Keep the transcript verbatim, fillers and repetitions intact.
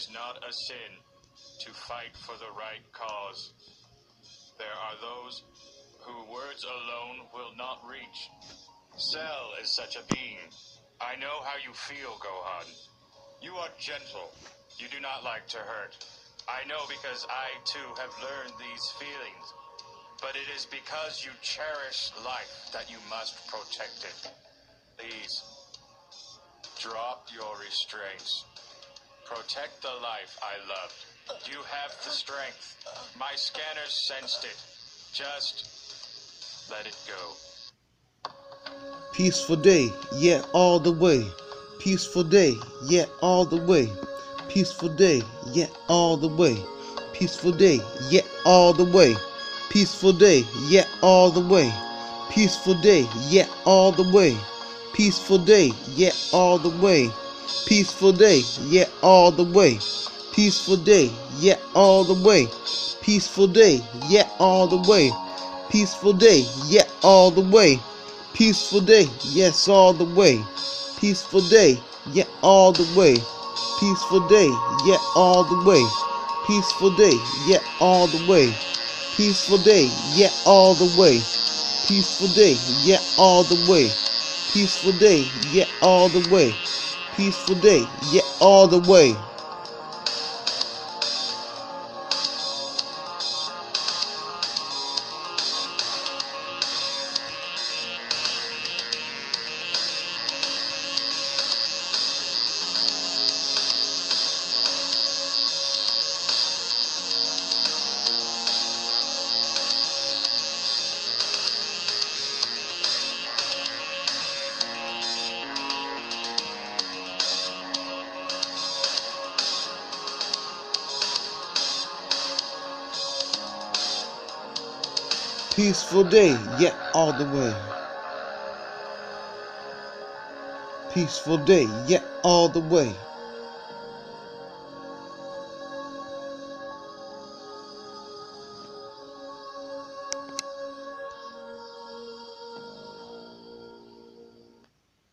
is not a sin to fight for the right cause. There are those who words alone will not reach. Cell is such a being. I know how you feel, Gohan. You are gentle. You do not like to hurt. I know because I, too, have learned these feelings. But it is because you cherish life that you must protect it. Please, drop your restraints. Protect the life I loved. You have the strength. My scanner sensed it. Just let it go. Peaceful day, yeah, all the way. Peaceful day, yeah, all the way. Peaceful day, yeah, all the way. Peaceful day, yeah, all the way. Peaceful day, yeah, all the way. Peaceful day, yeah, all the way. Peaceful day, yeah, all the way. Peaceful day, yeah, all the way. Peaceful day, yeah, all the way. Peaceful day, yeah, all the way. Peaceful day, yeah, all the way. Peaceful day, yes, all the way. Peaceful day, yeah, all the way. Peaceful day, yeah, all the way. Peaceful day, yeah, all the way. Peaceful day, yeah, all the way. Peaceful day, yeah, all the way. Peaceful day, yeah, all the way. Peaceful day, yeah, all the way. Peaceful day, yeah, all the way. Peaceful day, yeah, all the way.